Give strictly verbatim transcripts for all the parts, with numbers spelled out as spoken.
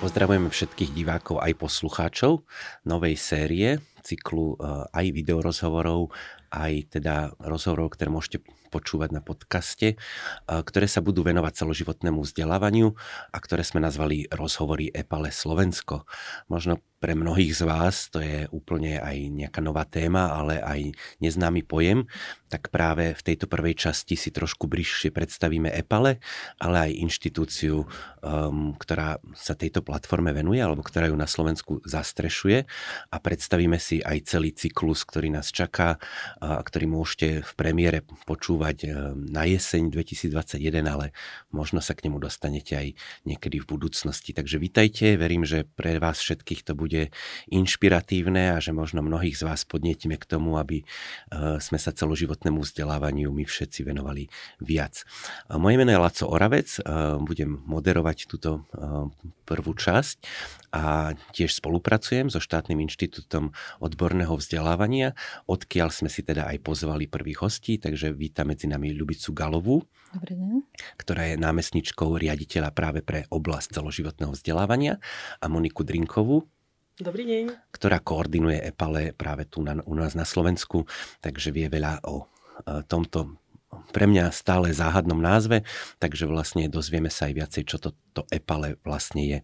Pozdravujeme všetkých divákov aj poslucháčov novej série, cyklu aj videorozhovorov, aj teda rozhovorov, ktoré môžete počúvať na podcaste, ktoré sa budú venovať celoživotnému vzdelávaniu a ktoré sme nazvali Rozhovory EPALE Slovensko. Možno pre mnohých z vás to je úplne aj nejaká nová téma, ale aj neznámy pojem, tak práve v tejto prvej časti si trošku bližšie predstavíme EPALE, ale aj inštitúciu, ktorá sa tejto platforme venuje, alebo ktorá ju na Slovensku zastrešuje, a predstavíme si aj celý cyklus, ktorý nás čaká a ktorý môžete v premiére počúvať na jeseň dvetisícdvadsaťjeden, ale možno sa k nemu dostanete aj niekedy v budúcnosti. Takže vitajte, verím, že pre vás všetkých to bude inšpiratívne a že možno mnohých z vás podnietime k tomu, aby sme sa celoživotnému vzdelávaniu my všetci venovali viac. Moje meno je Laco Oravec, budem moderovať túto prvú časť a tiež spolupracujem so Štátnym inštitútom odborného vzdelávania, odkiaľ sme si teda aj pozvali prvých hostí, takže vítam medzi nami Ľubicu Galovú, Dobrý deň. ktorá je námestničkou riaditeľa práve pre oblasť celoživotného vzdelávania, a Moniku Drinkovú, Dobrý deň. ktorá koordinuje EPALE práve tu na, u nás na Slovensku, takže vie veľa o tomto pre mňa stále záhadnom názve, takže vlastne dozvieme sa aj viacej, čo to, to EPALE vlastne je.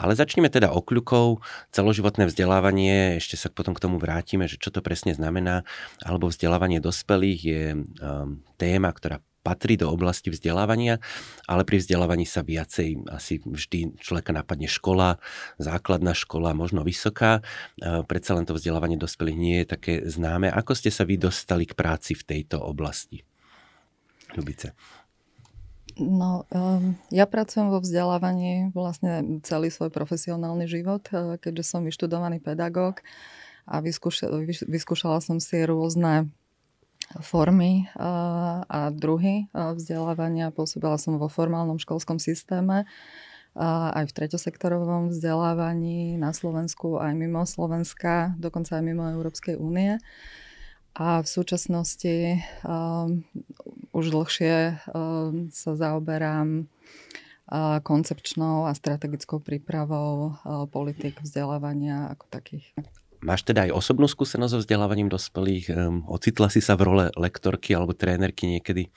Ale začneme teda okľukou, celoživotné vzdelávanie, ešte sa potom k tomu vrátime, že čo to presne znamená, alebo vzdelávanie dospelých je um, téma, ktorá patrí do oblasti vzdelávania, ale pri vzdelávaní sa viacej asi vždy človeka napadne škola, základná škola, možno vysoká. Predsa len to vzdelávanie dospelých nie je také známe. Ako ste sa vy dostali k práci v tejto oblasti? Ľubice. No, ja pracujem vo vzdelávaní vlastne celý svoj profesionálny život, keďže som vyštudovaný pedagóg a vyskúšala, vyskúšala som si rôzne formy a druhy vzdelávania. Pôsobila som vo formálnom školskom systéme, aj v treťosektorovom vzdelávaní na Slovensku, aj mimo Slovenska, dokonca aj mimo Európskej únie. A v súčasnosti um, už dlhšie um, sa zaoberám uh, koncepčnou a strategickou prípravou uh, politík vzdelávania ako takých. Máš teda aj osobnú skúsenosť so vzdelávaním dospelých? Um, ocitla si sa v role lektorky alebo trénerky niekedy?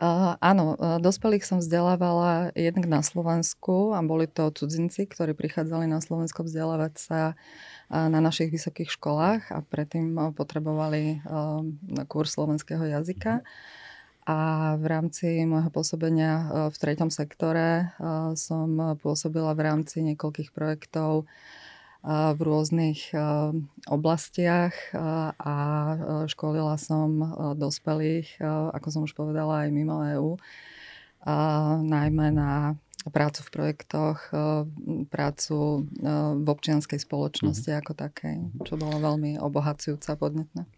Uh, áno, dospelých som vzdelávala jednak na Slovensku a boli to cudzinci, ktorí prichádzali na Slovensko vzdelávať sa na našich vysokých školách a predtým potrebovali uh, kurz slovenského jazyka. A v rámci môjho pôsobenia v treťom sektore uh, som pôsobila v rámci niekoľkých projektov uh, v rôznych uh, oblastiach uh, a školila som uh, dospelých, uh, ako som už povedala, aj mimo EÚ, uh, najmä na prácu v projektoch, prácu v občianskej spoločnosti mm-hmm. ako takej, čo bolo veľmi obohacujúca, podnetná.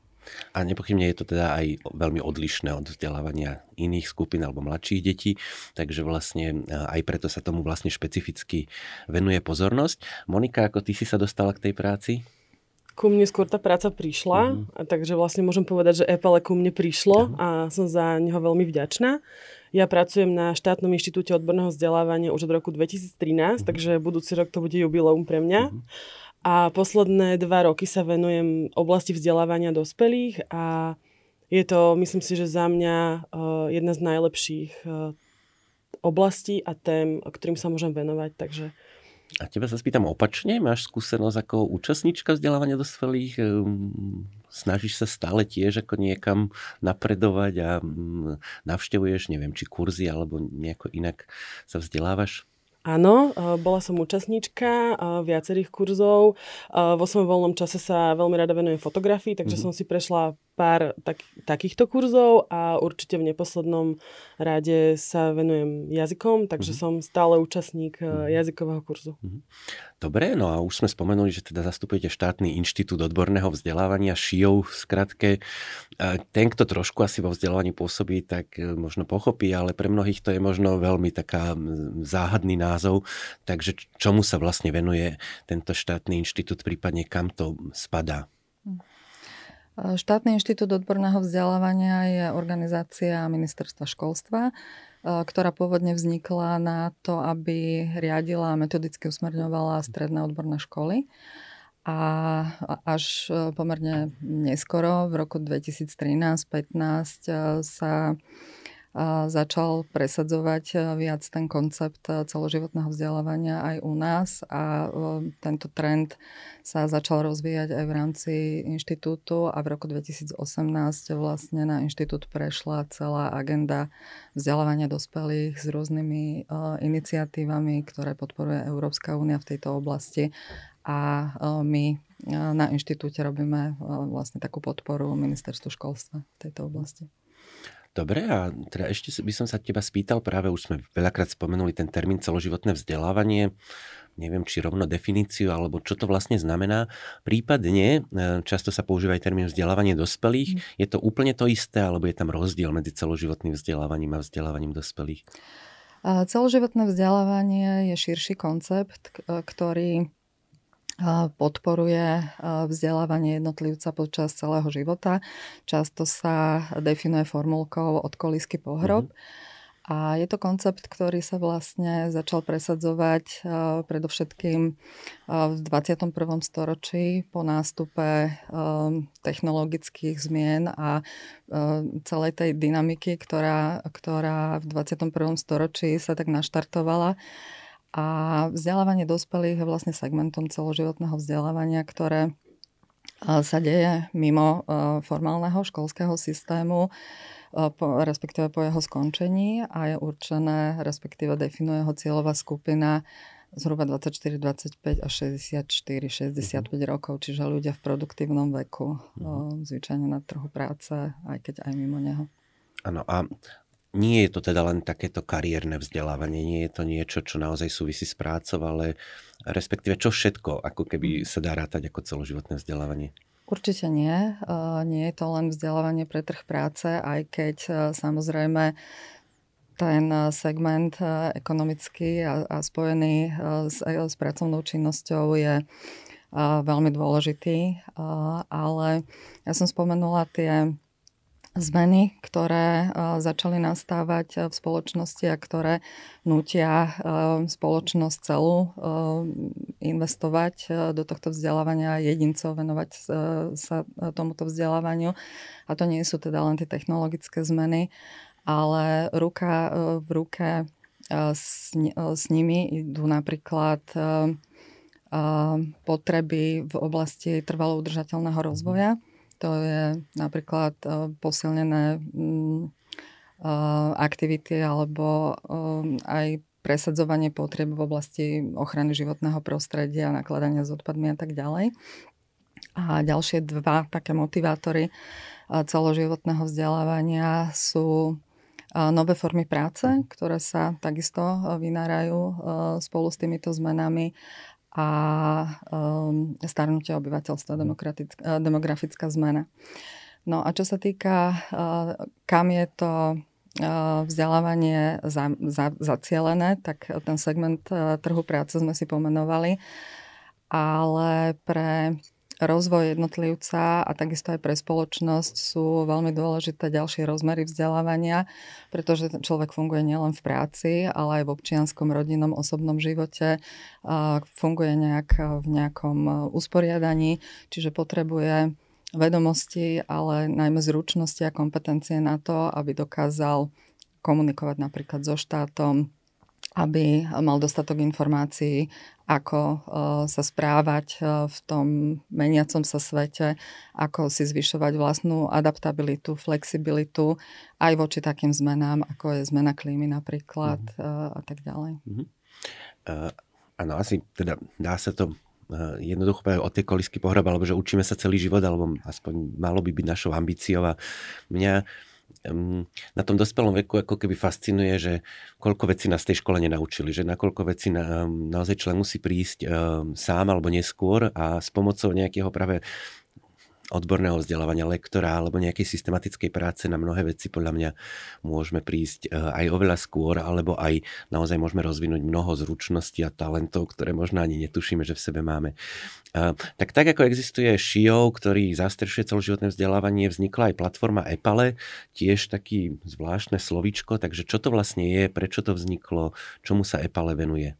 A nepochybne je to teda aj veľmi odlišné od vzdelávania iných skupín alebo mladších detí, takže vlastne aj preto sa tomu vlastne špecificky venuje pozornosť. Monika, ako ty si sa dostala k tej práci? Ku mne skôr tá práca prišla, mm-hmm. a takže vlastne môžem povedať, že EPALE ku mne prišlo, mm-hmm. a som za neho veľmi vďačná. Ja pracujem na Štátnom inštitúte odborného vzdelávania už od roku dvetisíctrinásť, mm. takže budúci rok to bude jubileum pre mňa. Mm. A posledné dva roky sa venujem oblasti vzdelávania dospelých a je to, myslím si, že za mňa uh, jedna z najlepších uh, oblastí a tém, ktorým sa môžem venovať. Takže... A teba sa spýtam opačne, máš skúsenosť ako účastníčka vzdelávania dospelých? Um... Snažíš sa stále tiež ako niekam napredovať a navštevuješ, neviem, či kurzy, alebo nejako inak sa vzdelávaš? Áno, bola som účastníčka viacerých kurzov. Vo svojom voľnom čase sa veľmi rada venujem fotografii, takže mm-hmm. som si prešla pár tak, takýchto kurzov a určite v neposlednom rade sa venujem jazykom, takže mm-hmm. som stále účastník mm-hmm. jazykového kurzu. Mm-hmm. Dobre, no a už sme spomenuli, že teda zastupujete Štátny inštitút odborného vzdelávania, ŠIOV v skratke. Ten, kto trošku asi vo vzdelávaní pôsobí, tak možno pochopí, ale pre mnohých to je možno veľmi taká záhadný názor. Názov, takže čomu sa vlastne venuje tento štátny inštitút, prípadne kam to spadá? Štátny inštitút odborného vzdelávania je organizácia ministerstva školstva, ktorá pôvodne vznikla na to, aby riadila a metodicky usmerňovala stredné odborné školy. A až pomerne neskoro, v roku dvetisíctrinásť pätnásť, sa začal presadzovať viac ten koncept celoživotného vzdelávania aj u nás a tento trend sa začal rozvíjať aj v rámci inštitútu a v roku dvetisícosemnásť vlastne na inštitút prešla celá agenda vzdelávania dospelých s rôznymi iniciatívami, ktoré podporuje Európska únia v tejto oblasti. A my na inštitúte robíme vlastne takú podporu ministerstvu školstva v tejto oblasti. Dobre, a teda ešte by som sa teba spýtal, práve už sme veľakrát spomenuli ten termín celoživotné vzdelávanie, neviem, či rovno definíciu, alebo čo to vlastne znamená. Prípadne, často sa používa aj termín vzdelávanie dospelých, mm. je to úplne to isté, alebo je tam rozdiel medzi celoživotným vzdelávaním a vzdelávaním dospelých? A celoživotné vzdelávanie je širší koncept, ktorý podporuje vzdelávanie jednotlivca počas celého života. Často sa definuje formulkou od kolísky po hrob. Mm-hmm. A je to koncept, ktorý sa vlastne začal presadzovať predovšetkým v dvadsiatom prvom storočí po nástupe technologických zmien a celej tej dynamiky, ktorá, ktorá v dvadsiatom prvom storočí sa tak naštartovala. A vzdelávanie dospelých je vlastne segmentom celoživotného vzdelávania, ktoré sa deje mimo formálneho školského systému, respektíve po jeho skončení a je určené, respektíve definuje ho cieľová skupina zhruba dvadsaťštyri, dvadsaťpäť a šesťdesiatštyri, šesťdesiatpäť rokov, čiže ľudia v produktívnom veku, zvyčajne na trhu práce, aj keď aj mimo neho. Áno, a nie je to teda len takéto kariérne vzdelávanie, nie je to niečo, čo naozaj súvisí s prácou, ale respektíve čo všetko, ako keby sa dá rátať ako celoživotné vzdelávanie? Určite nie. Nie je to len vzdelávanie pre trh práce, aj keď samozrejme ten segment ekonomický a spojený s, s pracovnou činnosťou je veľmi dôležitý, ale ja som spomenula tie zmeny, ktoré začali nastávať v spoločnosti a ktoré nútia spoločnosť celú investovať do tohto vzdelávania jedincov, venovať sa tomuto vzdelávaniu. A to nie sú teda len tie technologické zmeny, ale ruka v ruke s, s nimi idú napríklad potreby v oblasti trvalo udržateľného rozvoja. To je napríklad posilnené aktivity alebo aj presadzovanie potrieb v oblasti ochrany životného prostredia, nakladania s odpadmi a tak ďalej. A ďalšie dva také motivátory celoživotného vzdelávania sú nové formy práce, ktoré sa takisto vynárajú spolu s týmito zmenami, a um, starnutie obyvateľstva, demografická zmena. No a čo sa týka, uh, kam je to uh, vzdelávanie za, za, zacielené, tak ten segment uh, trhu práce sme si pomenovali, ale pre rozvoj jednotlivca a takisto aj pre spoločnosť sú veľmi dôležité ďalšie rozmery vzdelávania, pretože človek funguje nielen v práci, ale aj v občianskom, rodinnom, osobnom živote. Funguje nejak v nejakom usporiadaní, čiže potrebuje vedomosti, ale najmä zručnosti a kompetencie na to, aby dokázal komunikovať napríklad so štátom, aby mal dostatok informácií, ako sa správať v tom meniacom sa svete, ako si zvyšovať vlastnú adaptabilitu, flexibilitu aj voči takým zmenám, ako je zmena klímy napríklad mm-hmm. a tak ďalej. Mm-hmm. Uh, áno, asi teda dá sa to uh, jednoducho povedať od tej kolisky po hrob, alebo že učíme sa celý život, alebo aspoň malo by byť našou ambíciou a mňa na tom dospelom veku ako keby fascinuje, že koľko vecí nás v tej škole nenaučili, že na koľko vecí na, naozaj človek musí prísť e, sám alebo neskôr a s pomocou nejakého práve odborného vzdelávania lektora alebo nejakej systematickej práce na mnohé veci podľa mňa môžeme prísť aj oveľa skôr, alebo aj naozaj môžeme rozvinúť mnoho zručností a talentov, ktoré možno ani netušíme, že v sebe máme. Tak tak ako existuje ŠIOV, ktorý zastrešuje celoživotné vzdelávanie, vznikla aj platforma EPALE, tiež taký zvláštne slovíčko, takže čo to vlastne je, prečo to vzniklo, čomu sa EPALE venuje?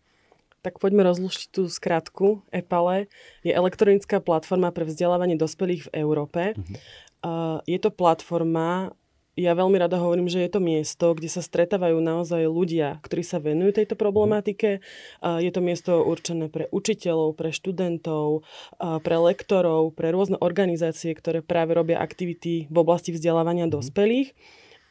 Tak poďme rozluštiť tú skratku. EPALE je elektronická platforma pre vzdelávanie dospelých v Európe. Mm-hmm. Uh, je to platforma, ja veľmi rada hovorím, že je to miesto, kde sa stretávajú naozaj ľudia, ktorí sa venujú tejto problematike. Uh, je to miesto určené pre učiteľov, pre študentov, uh, pre lektorov, pre rôzne organizácie, ktoré práve robia aktivity v oblasti vzdelávania mm-hmm. dospelých.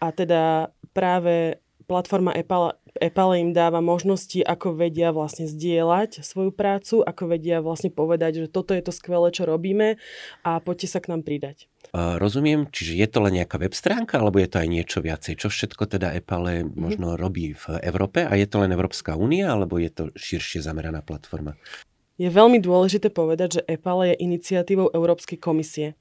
A teda práve platforma EPALE, EPALE im dáva možnosti, ako vedia vlastne zdieľať svoju prácu, ako vedia vlastne povedať, že toto je to skvelé, čo robíme a poďte sa k nám pridať. Uh, rozumiem, čiže je to len nejaká web stránka, alebo je to aj niečo viacej? Čo všetko teda EPALE mm-hmm. možno robí v Európe? A je to len Európska únia, alebo je to širšie zameraná platforma? Je veľmi dôležité povedať, že EPALE je iniciatívou Európskej komisie.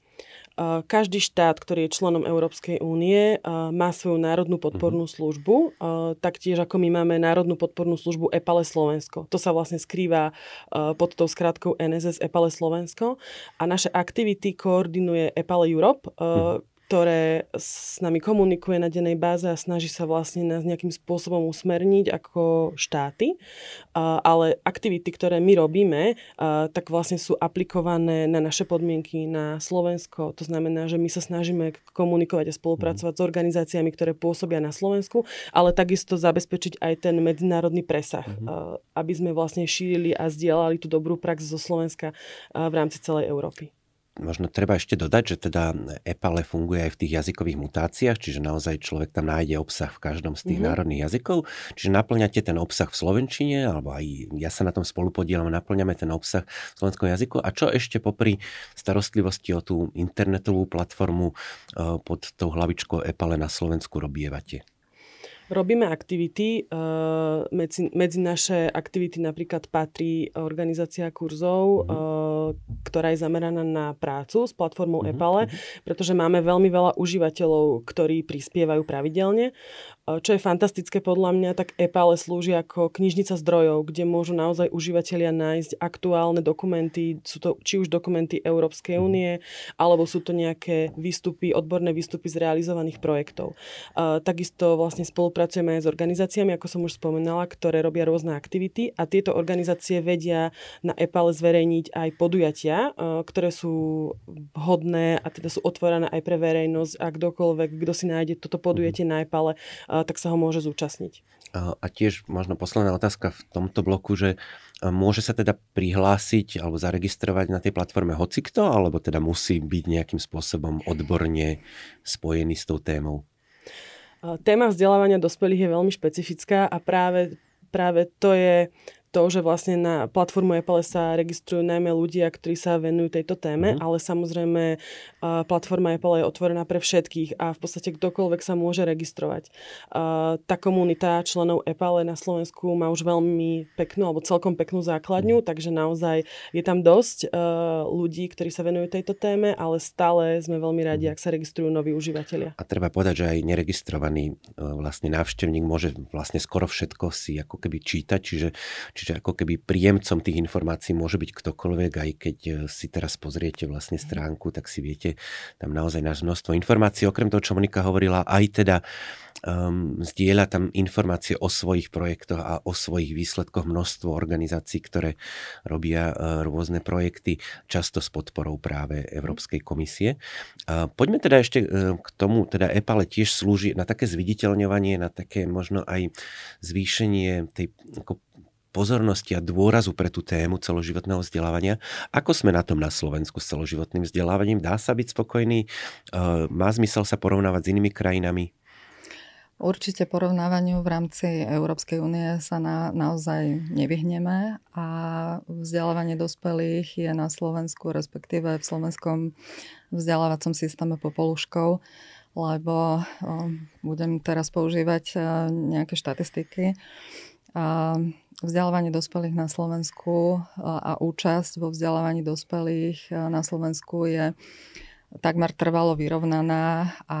Každý štát, ktorý je členom Európskej únie, má svoju národnú podpornú službu, taktiež ako my máme národnú podpornú službu EPALE Slovensko. To sa vlastne skrýva pod tou skratkou en es es EPALE Slovensko a naše aktivity koordinuje EPALE Europe, ktoré s nami komunikuje na dennej báze a snaží sa vlastne nás nejakým spôsobom usmerniť ako štáty. Ale aktivity, ktoré my robíme, tak vlastne sú aplikované na naše podmienky na Slovensko. To znamená, že my sa snažíme komunikovať a spolupracovať s organizáciami, ktoré pôsobia na Slovensku, ale takisto zabezpečiť aj ten medzinárodný presah, mm-hmm. aby sme vlastne šírili a zdieľali tú dobrú prax zo Slovenska v rámci celej Európy. Možno treba ešte dodať, že teda EPALE funguje aj v tých jazykových mutáciách, čiže naozaj človek tam nájde obsah v každom z tých mm-hmm. národných jazykov. Čiže naplňate ten obsah v slovenčine, alebo aj ja sa na tom spolupodielam, naplňame ten obsah v slovenskom jazyku. A čo ešte popri starostlivosti o tú internetovú platformu pod tou hlavičkou EPALE na Slovensku robievate? Robíme aktivity, medzi, medzi naše aktivity napríklad patrí organizácia kurzov, mm-hmm. ktorá je zameraná na prácu s platformou mm-hmm. EPALE, pretože máme veľmi veľa užívateľov, ktorí prispievajú pravidelne. Čo je fantastické podľa mňa, tak EPALE slúži ako knižnica zdrojov, kde môžu naozaj užívateľia nájsť aktuálne dokumenty, sú to či už dokumenty Európskej únie, alebo sú to nejaké výstupy, odborné výstupy z realizovaných projektov. Takisto vlastne spolupracujeme Pracujeme aj s organizáciami, ako som už spomenala, ktoré robia rôzne aktivity a tieto organizácie vedia na EPALE zverejniť aj podujatia, ktoré sú vhodné a teda sú otvorené aj pre verejnosť a kdokoľvek, kto si nájde toto podujatie na EPALE, tak sa ho môže zúčastniť. A tiež možno posledná otázka v tomto bloku, že môže sa teda prihlásiť alebo zaregistrovať na tej platforme hocikto, alebo teda musí byť nejakým spôsobom odborne spojený s tou témou? Téma vzdelávania dospelých je veľmi špecifická a práve, práve to je to, že vlastne na platformu EPALE sa registrujú najmä ľudia, ktorí sa venujú tejto téme, mm. ale samozrejme platforma EPALE je otvorená pre všetkých a v podstate kdokoľvek sa môže registrovať. Tá komunita členov EPALE na Slovensku má už veľmi peknú alebo celkom peknú základňu, mm. takže naozaj je tam dosť ľudí, ktorí sa venujú tejto téme, ale stále sme veľmi radi, ak sa registrujú noví užívateľia. A treba povedať, že aj neregistrovaný vlastne návštevník môže vlastne skoro všetko si ako keby čítať, čiže Čiže ako keby príjemcom tých informácií môže byť ktokoľvek, aj keď si teraz pozriete vlastne stránku, tak si viete, tam naozaj náš množstvo informácií. Okrem toho, čo Monika hovorila, aj teda um, zdieľa tam informácie o svojich projektoch a o svojich výsledkoch množstvo organizácií, ktoré robia uh, rôzne projekty, často s podporou práve Európskej komisie. Uh, poďme teda ešte uh, k tomu, teda EPALE tiež slúži na také zviditeľňovanie, na také možno aj zvýšenie tej ako pozornosti a dôrazu pre tú tému celoživotného vzdelávania. Ako sme na tom na Slovensku s celoživotným vzdelávaním? Dá sa byť spokojný? Má zmysel sa porovnávať s inými krajinami? Určite porovnávaniu v rámci Európskej únie sa na, naozaj nevyhneme a vzdelávanie dospelých je na Slovensku, respektíve v slovenskom vzdelávacom systéme popoluškou, lebo budem teraz používať nejaké štatistiky. A vzdelávanie dospelých na Slovensku a účasť vo vzdelávaní dospelých na Slovensku je takmer trvalo vyrovnaná a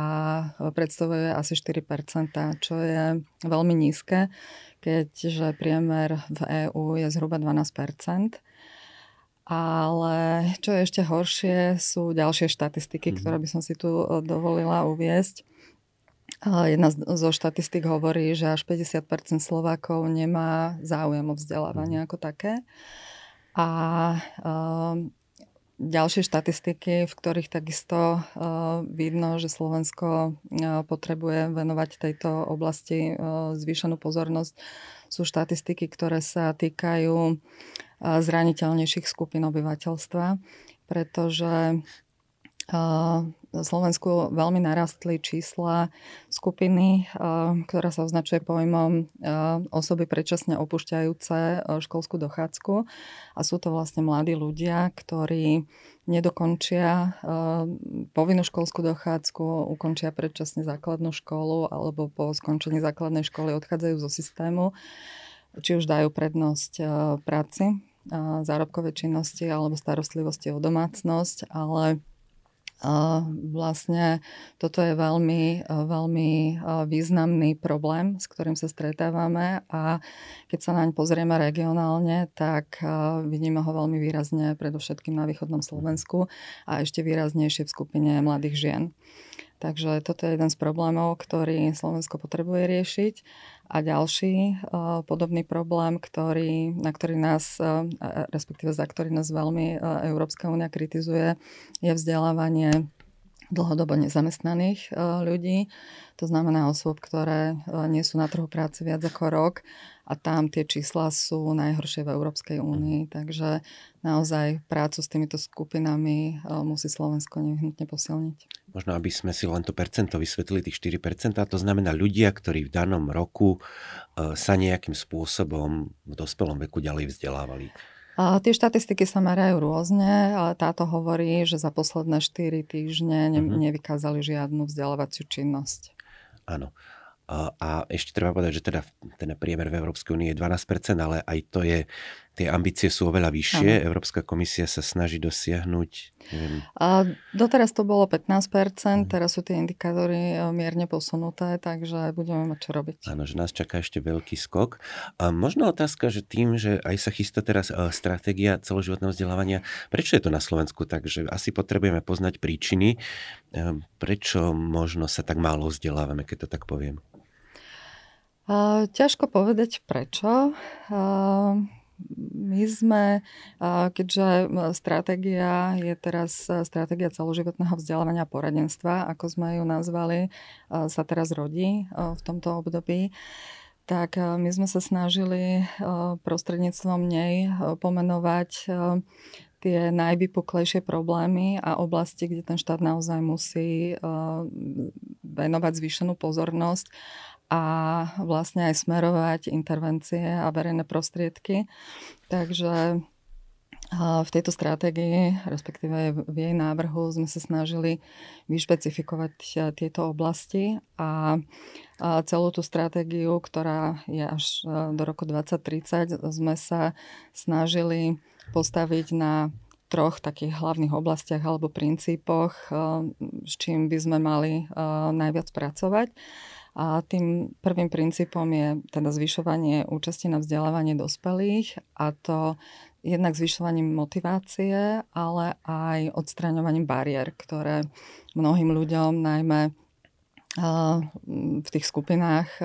predstavuje asi štyri percentá, čo je veľmi nízke, keďže priemer v EÚ je zhruba dvanásť percent. Ale čo je ešte horšie, sú ďalšie štatistiky, ktoré by som si tu dovolila uviesť. Jedna zo štatistík hovorí, že až päťdesiat percent Slovákov nemá záujem o vzdelávanie ako také. A um, ďalšie štatistiky, v ktorých takisto uh, vidno, že Slovensko uh, potrebuje venovať tejto oblasti uh, zvýšenú pozornosť, sú štatistiky, ktoré sa týkajú uh, zraniteľnejších skupín obyvateľstva, pretože uh, v Slovensku veľmi narastli čísla skupiny, uh, ktorá sa označuje pojmom uh, osoby predčasne opúšťajúce uh, školskú dochádzku. A sú to vlastne mladí ľudia, ktorí nedokončia uh, povinnú školskú dochádzku, ukončia predčasne základnú školu alebo po skončení základnej školy odchádzajú zo systému, či už dajú prednosť uh, práci, uh, zárobkovej činnosti alebo starostlivosti o domácnosť, ale uh, vlastne toto je veľmi, uh, veľmi uh, významný problém, s ktorým sa stretávame, a keď sa naň pozrieme regionálne, tak uh, vidíme ho veľmi výrazne predovšetkým na východnom Slovensku a ešte výraznejšie v skupine mladých žien. Takže toto je jeden z problémov, ktorý Slovensko potrebuje riešiť. A ďalší uh, podobný problém, ktorý, na ktorý nás, uh, respektíve za ktorý nás veľmi uh, Európska únia kritizuje, je vzdelávanie dlhodobo nezamestnaných uh, ľudí. To znamená osôb, ktoré uh, nie sú na trhu práce viac ako rok. A tam tie čísla sú najhoršie v Európskej únii. Takže naozaj prácu s týmito skupinami uh, musí Slovensko nevyhnutne posilniť. Možno, aby sme si len to percento vysvetlili, tých štyri percentá, to znamená ľudia, ktorí v danom roku sa nejakým spôsobom v dospelom veku ďalej vzdelávali. A tie štatistiky sa merajú rôzne, ale táto hovorí, že za posledné štyri týždne ne- uh-huh. nevykázali žiadnu vzdelávaciu činnosť. Áno. A, a ešte treba povedať, že teda ten priemer v Európskej únii je dvanásť percent, ale aj to je, tie ambície sú oveľa vyššie. Aha. Európska komisia sa snaží dosiahnuť... Neviem. A doteraz to bolo pätnásť percent, mhm. teraz sú tie indikátory mierne posunuté, takže budeme mať čo robiť. Áno, že nás čaká ešte veľký skok. A možno otázka, že tým, že aj sa chystá teraz stratégia celoživotného vzdelávania, prečo je to na Slovensku tak, že asi potrebujeme poznať príčiny, prečo možno sa tak málo vzdelávame, keď to tak poviem? Ťažko povedať prečo. My sme, keďže stratégia je teraz stratégia celoživotného vzdelávania a poradenstva, ako sme ju nazvali, sa teraz rodí v tomto období, tak my sme sa snažili prostredníctvom nej pomenovať tie najvypuklejšie problémy a oblasti, kde ten štát naozaj musí venovať zvýšenú pozornosť a vlastne aj smerovať intervencie a verejné prostriedky. Takže v tejto stratégii, respektíve v jej návrhu, sme sa snažili vyšpecifikovať tieto oblasti a celú tú stratégiu, ktorá je až do roku dvetisíctridsať, sme sa snažili postaviť na troch takých hlavných oblastiach alebo princípoch, s čím by sme mali najviac pracovať. A tým prvým princípom je teda zvyšovanie účasti na vzdelávanie dospelých, a to jednak zvyšovaním motivácie, ale aj odstraňovaním bariér, ktoré mnohým ľuďom, najmä v tých skupinách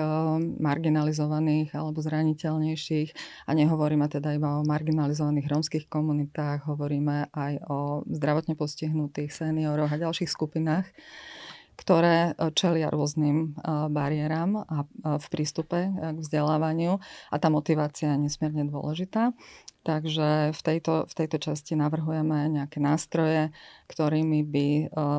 marginalizovaných alebo zraniteľnejších, a nehovoríme teda iba o marginalizovaných rómskych komunitách, hovoríme aj o zdravotne postihnutých, senioroch a ďalších skupinách, ktoré čelia rôznym bariéram a v prístupe k vzdelávaniu, a tá motivácia je nesmierne dôležitá. Takže v tejto, v tejto časti navrhujeme nejaké nástroje, ktorými by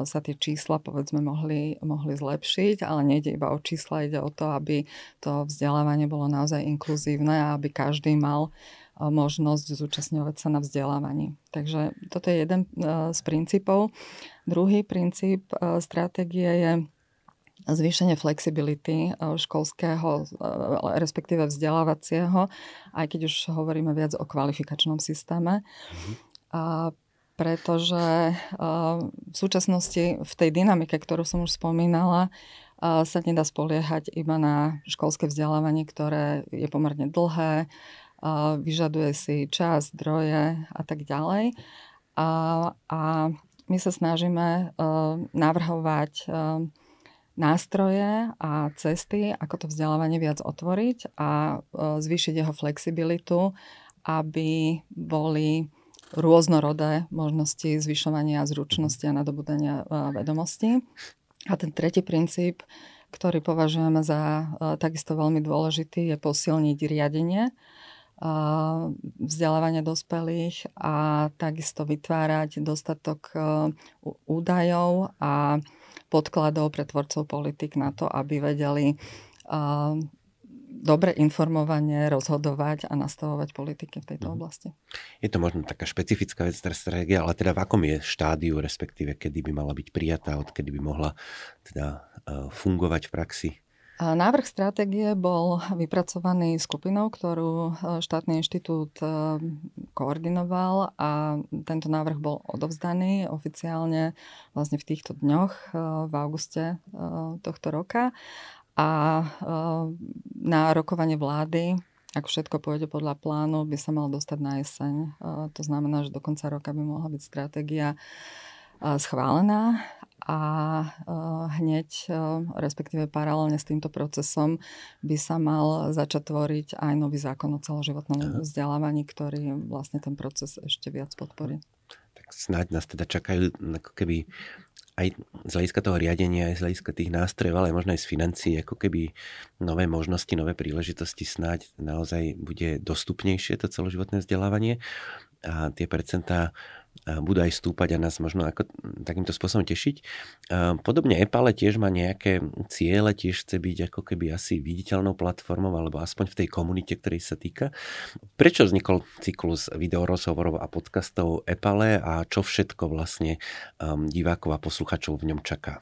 sa tie čísla, povedzme, mohli, mohli zlepšiť, ale nejde iba o čísla, ide o to, aby to vzdelávanie bolo naozaj inkluzívne a aby každý mal možnosť zúčastňovať sa na vzdelávaní. Takže toto je jeden z princípov. Druhý princíp stratégie je zvýšenie flexibility školského, respektíve vzdelávacieho, aj keď už hovoríme viac o kvalifikačnom systéme. Mm-hmm. A pretože v súčasnosti v tej dynamike, ktorú som už spomínala, sa nedá spoliehať iba na školské vzdelávanie, ktoré je pomerne dlhé, vyžaduje si čas, zdroje a tak ďalej. A, a my sa snažíme navrhovať nástroje a cesty, ako to vzdelávanie viac otvoriť a zvýšiť jeho flexibilitu, aby boli rôznorodé možnosti zvyšovania zručnosti a nadobudania vedomostí. A ten tretí princíp, ktorý považujeme za takisto veľmi dôležitý, je posilniť riadenie vzdelávania dospelých a takisto vytvárať dostatok údajov a podkladov pre tvorcov politik na to, aby vedeli dobre informovanie, rozhodovať a nastavovať politiky v tejto oblasti. Je to možno taká špecifická vec, tá stratégia, ale teda v akom je štádiu, respektíve kedy by mala byť prijatá, odkedy by mohla teda fungovať v praxi? Návrh stratégie bol vypracovaný skupinou, ktorú Štátny inštitút koordinoval a tento návrh bol odovzdaný oficiálne vlastne v týchto dňoch v auguste tohto roka. A na rokovanie vlády, ako všetko pôjde podľa plánu, by sa mal dostať na jeseň. To znamená, že do konca roka by mohla byť stratégia schválená a hneď, respektíve paralelne s týmto procesom, by sa mal začať tvoriť aj nový zákon o celoživotnom vzdelávaní, ktorý vlastne ten proces ešte viac podporí. Tak snáď nás teda čakajú ako keby aj z hľadiska toho riadenia, aj z hľadiska tých nástrojov, ale možno aj z financií, ako keby nové možnosti, nové príležitosti, snáď naozaj bude dostupnejšie to celoživotné vzdelávanie a tie percentá budú aj stúpať a nás možno ako takýmto spôsobom tešiť. Podobne EPALE tiež má nejaké ciele, tiež chce byť ako keby asi viditeľnou platformou alebo aspoň v tej komunite, ktorej sa týka. Prečo vznikol cyklus videorozhovorov a podcastov EPALE a čo všetko vlastne divákov a posluchačov v ňom čaká?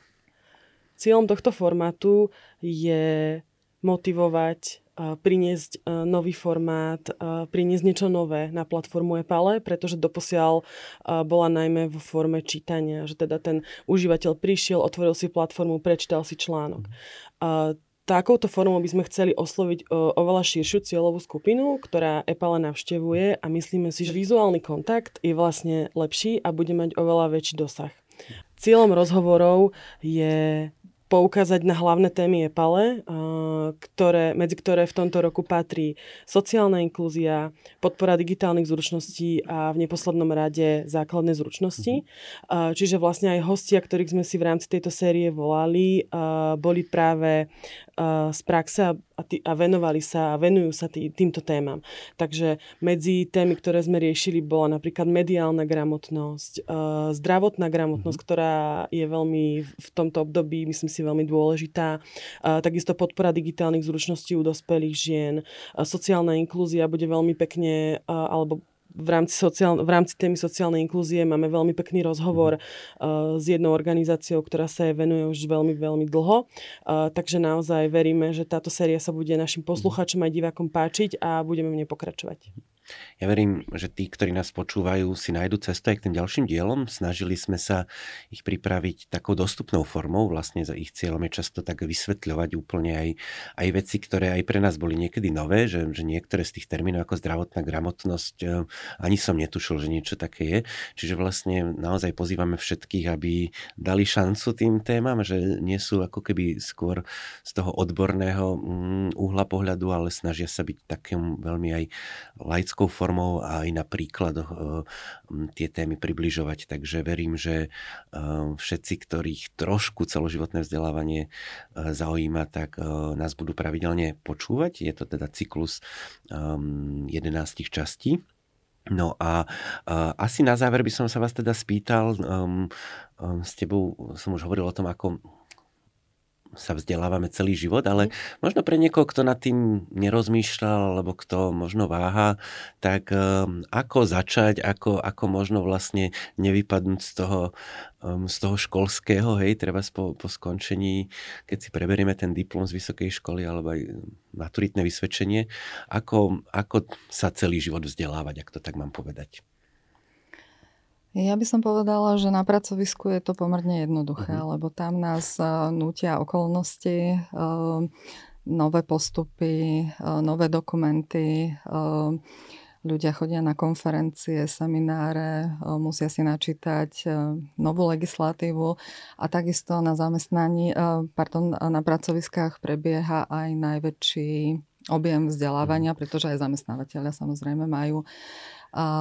Cieľom tohto formátu je motivovať, priniesť nový formát, priniesť niečo nové na platformu EPALE, pretože doposiaľ bola najmä vo forme čítania, že teda ten užívateľ prišiel, otvoril si platformu, prečítal si článok. Mm. Takouto formou by sme chceli osloviť oveľa širšiu cieľovú skupinu, ktorá EPALE navštevuje a myslíme si, že vizuálny kontakt je vlastne lepší a bude mať oveľa väčší dosah. Cieľom rozhovorov je poukázať na hlavné témy EPALE, ktoré, medzi ktoré v tomto roku patrí sociálna inklúzia, podpora digitálnych zručností a v neposlednom rade základné zručnosti. Čiže vlastne aj hostia, ktorých sme si v rámci tejto série volali, boli práve z praxe a, tý, a venovali sa a venujú sa tý, týmto témam. Takže medzi témy, ktoré sme riešili, bola napríklad mediálna gramotnosť, zdravotná gramotnosť, ktorá je veľmi v tomto období, myslím si, veľmi dôležitá. Takisto podpora digitálnych zručností u dospelých žien, sociálna inklúzia bude veľmi pekne, alebo V rámci, sociál, v rámci témy sociálnej inklúzie máme veľmi pekný rozhovor uh, s jednou organizáciou, ktorá sa jej venuje už veľmi, veľmi dlho. Uh, takže naozaj veríme, že táto séria sa bude našim posluchačom aj divákom páčiť a budeme v nej pokračovať. Ja verím, že tí, ktorí nás počúvajú, si nájdu cestu aj k tým ďalším dielom. Snažili sme sa ich pripraviť takou dostupnou formou. Vlastne za ich cieľom je často tak vysvetľovať úplne aj, aj veci, ktoré aj pre nás boli niekedy nové, že, že niektoré z tých termínov ako zdravotná gramotnosť ani som netušil, že niečo také je. Čiže vlastne naozaj pozývame všetkých, aby dali šancu tým témam, že nie sú ako keby skôr z toho odborného uhla pohľadu, ale snažia sa byť takým veľmi aj laickou formou a aj na príkladoch tie témy približovať. Takže verím, že všetci, ktorých trošku celoživotné vzdelávanie zaujíma, tak nás budú pravidelne počúvať. Je to teda cyklus jedenástich častí. No a asi na záver by som sa vás teda spýtal, s tebou som už hovoril o tom, ako sa vzdelávame celý život, ale možno pre niekoho, kto nad tým nerozmýšľal, alebo kto možno váha, tak um, ako začať, ako, ako možno vlastne nevypadnúť z toho, um, z toho školského, hej, treba po, po skončení, keď si preberieme ten diplom z vysokej školy, alebo aj maturitné vysvedčenie, ako, ako sa celý život vzdelávať, ak to tak mám povedať. Ja by som povedala, že na pracovisku je to pomerne jednoduché, uh-huh. lebo tam nás nútia okolnosti, nové postupy, nové dokumenty, ľudia chodia na konferencie, semináre, musia si načítať novú legislatívu a takisto na zamestnaní, pardon, na pracoviskách prebieha aj najväčší objem vzdelávania, pretože aj zamestnávateľia samozrejme majú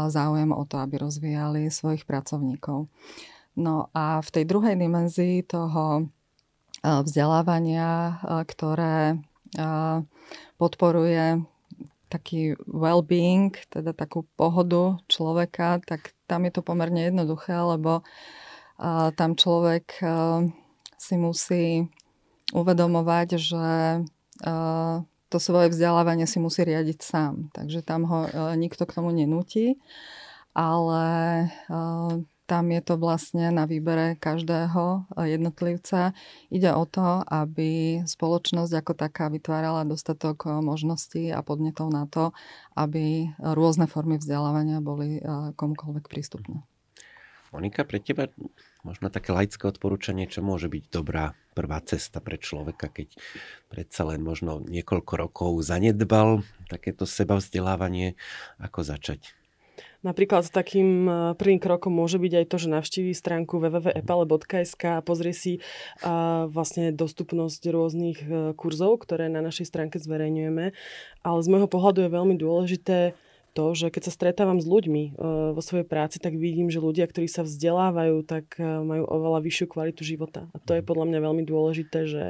záujem o to, aby rozvíjali svojich pracovníkov. No a v tej druhej dimenzii toho vzdelávania, ktoré podporuje taký well-being, teda takú pohodu človeka, tak tam je to pomerne jednoduché, lebo tam človek si musí uvedomovať, že to svoje vzdelávanie si musí riadiť sám. Takže tam ho nikto k tomu nenúti, ale tam je to vlastne na výbere každého jednotlivca. Ide o to, aby spoločnosť ako taká vytvárala dostatok možností a podnetov na to, aby rôzne formy vzdelávania boli komukoľvek prístupné. Monika, pre teba možno také laické odporúčanie, čo môže byť dobrá prvá cesta pre človeka, keď predsa len možno niekoľko rokov zanedbal takéto sebavzdelávanie, ako začať? Napríklad takým prvým krokom môže byť aj to, že navštíví stránku w w w bodka epale bodka es ka a pozrie si a vlastne dostupnosť rôznych kurzov, ktoré na našej stránke zverejňujeme. Ale z môjho pohľadu je veľmi dôležité to, že keď sa stretávam s ľuďmi vo svojej práci, tak vidím, že ľudia, ktorí sa vzdelávajú, tak majú oveľa vyššiu kvalitu života. A to je podľa mňa veľmi dôležité, že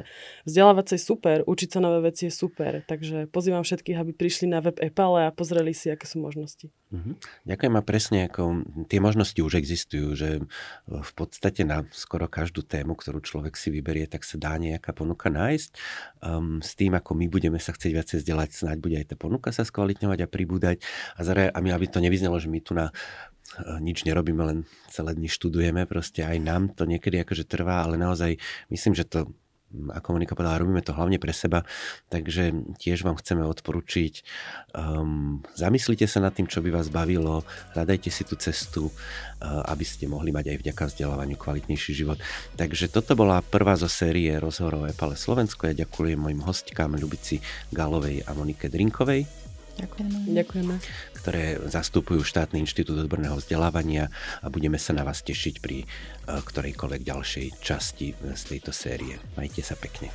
vzdelávať sa je super, učiť sa nové veci je super. Takže pozývam všetkých, aby prišli na web Epale a pozreli si, aké sú možnosti. Mhm. Ďakujem a presne, ako tie možnosti už existujú, že v podstate na skoro každú tému, ktorú človek si vyberie, tak sa dá nejaká ponuka nájsť. Um, s tým, ako my budeme sa chcieť viacej vzdelať, snáď bude aj tá ponuka sa skvalitňovať a pribúdať. A zare, aby to nevyznelo, že my tu na nič nerobíme, len celé dni študujeme, proste aj nám to niekedy akože trvá, ale naozaj myslím, že to, ako Monika povedala, robíme to hlavne pre seba, takže tiež vám chceme odporučiť. Um, zamyslite sa nad tým, čo by vás bavilo, hľadajte si tú cestu, uh, aby ste mohli mať aj vďaka vzdelávaniu kvalitnejší život. Takže toto bola prvá zo série rozhovorov Epale Slovensko. Ja ďakujem mojim hostkám Ľubici Galovej a Monike Drinkovej. Ďakujeme. Ďakujeme. Ktoré zastupujú Štátny inštitút odborného vzdelávania a budeme sa na vás tešiť pri ktorejkoľvek ďalšej časti z tejto série. Majte sa pekne.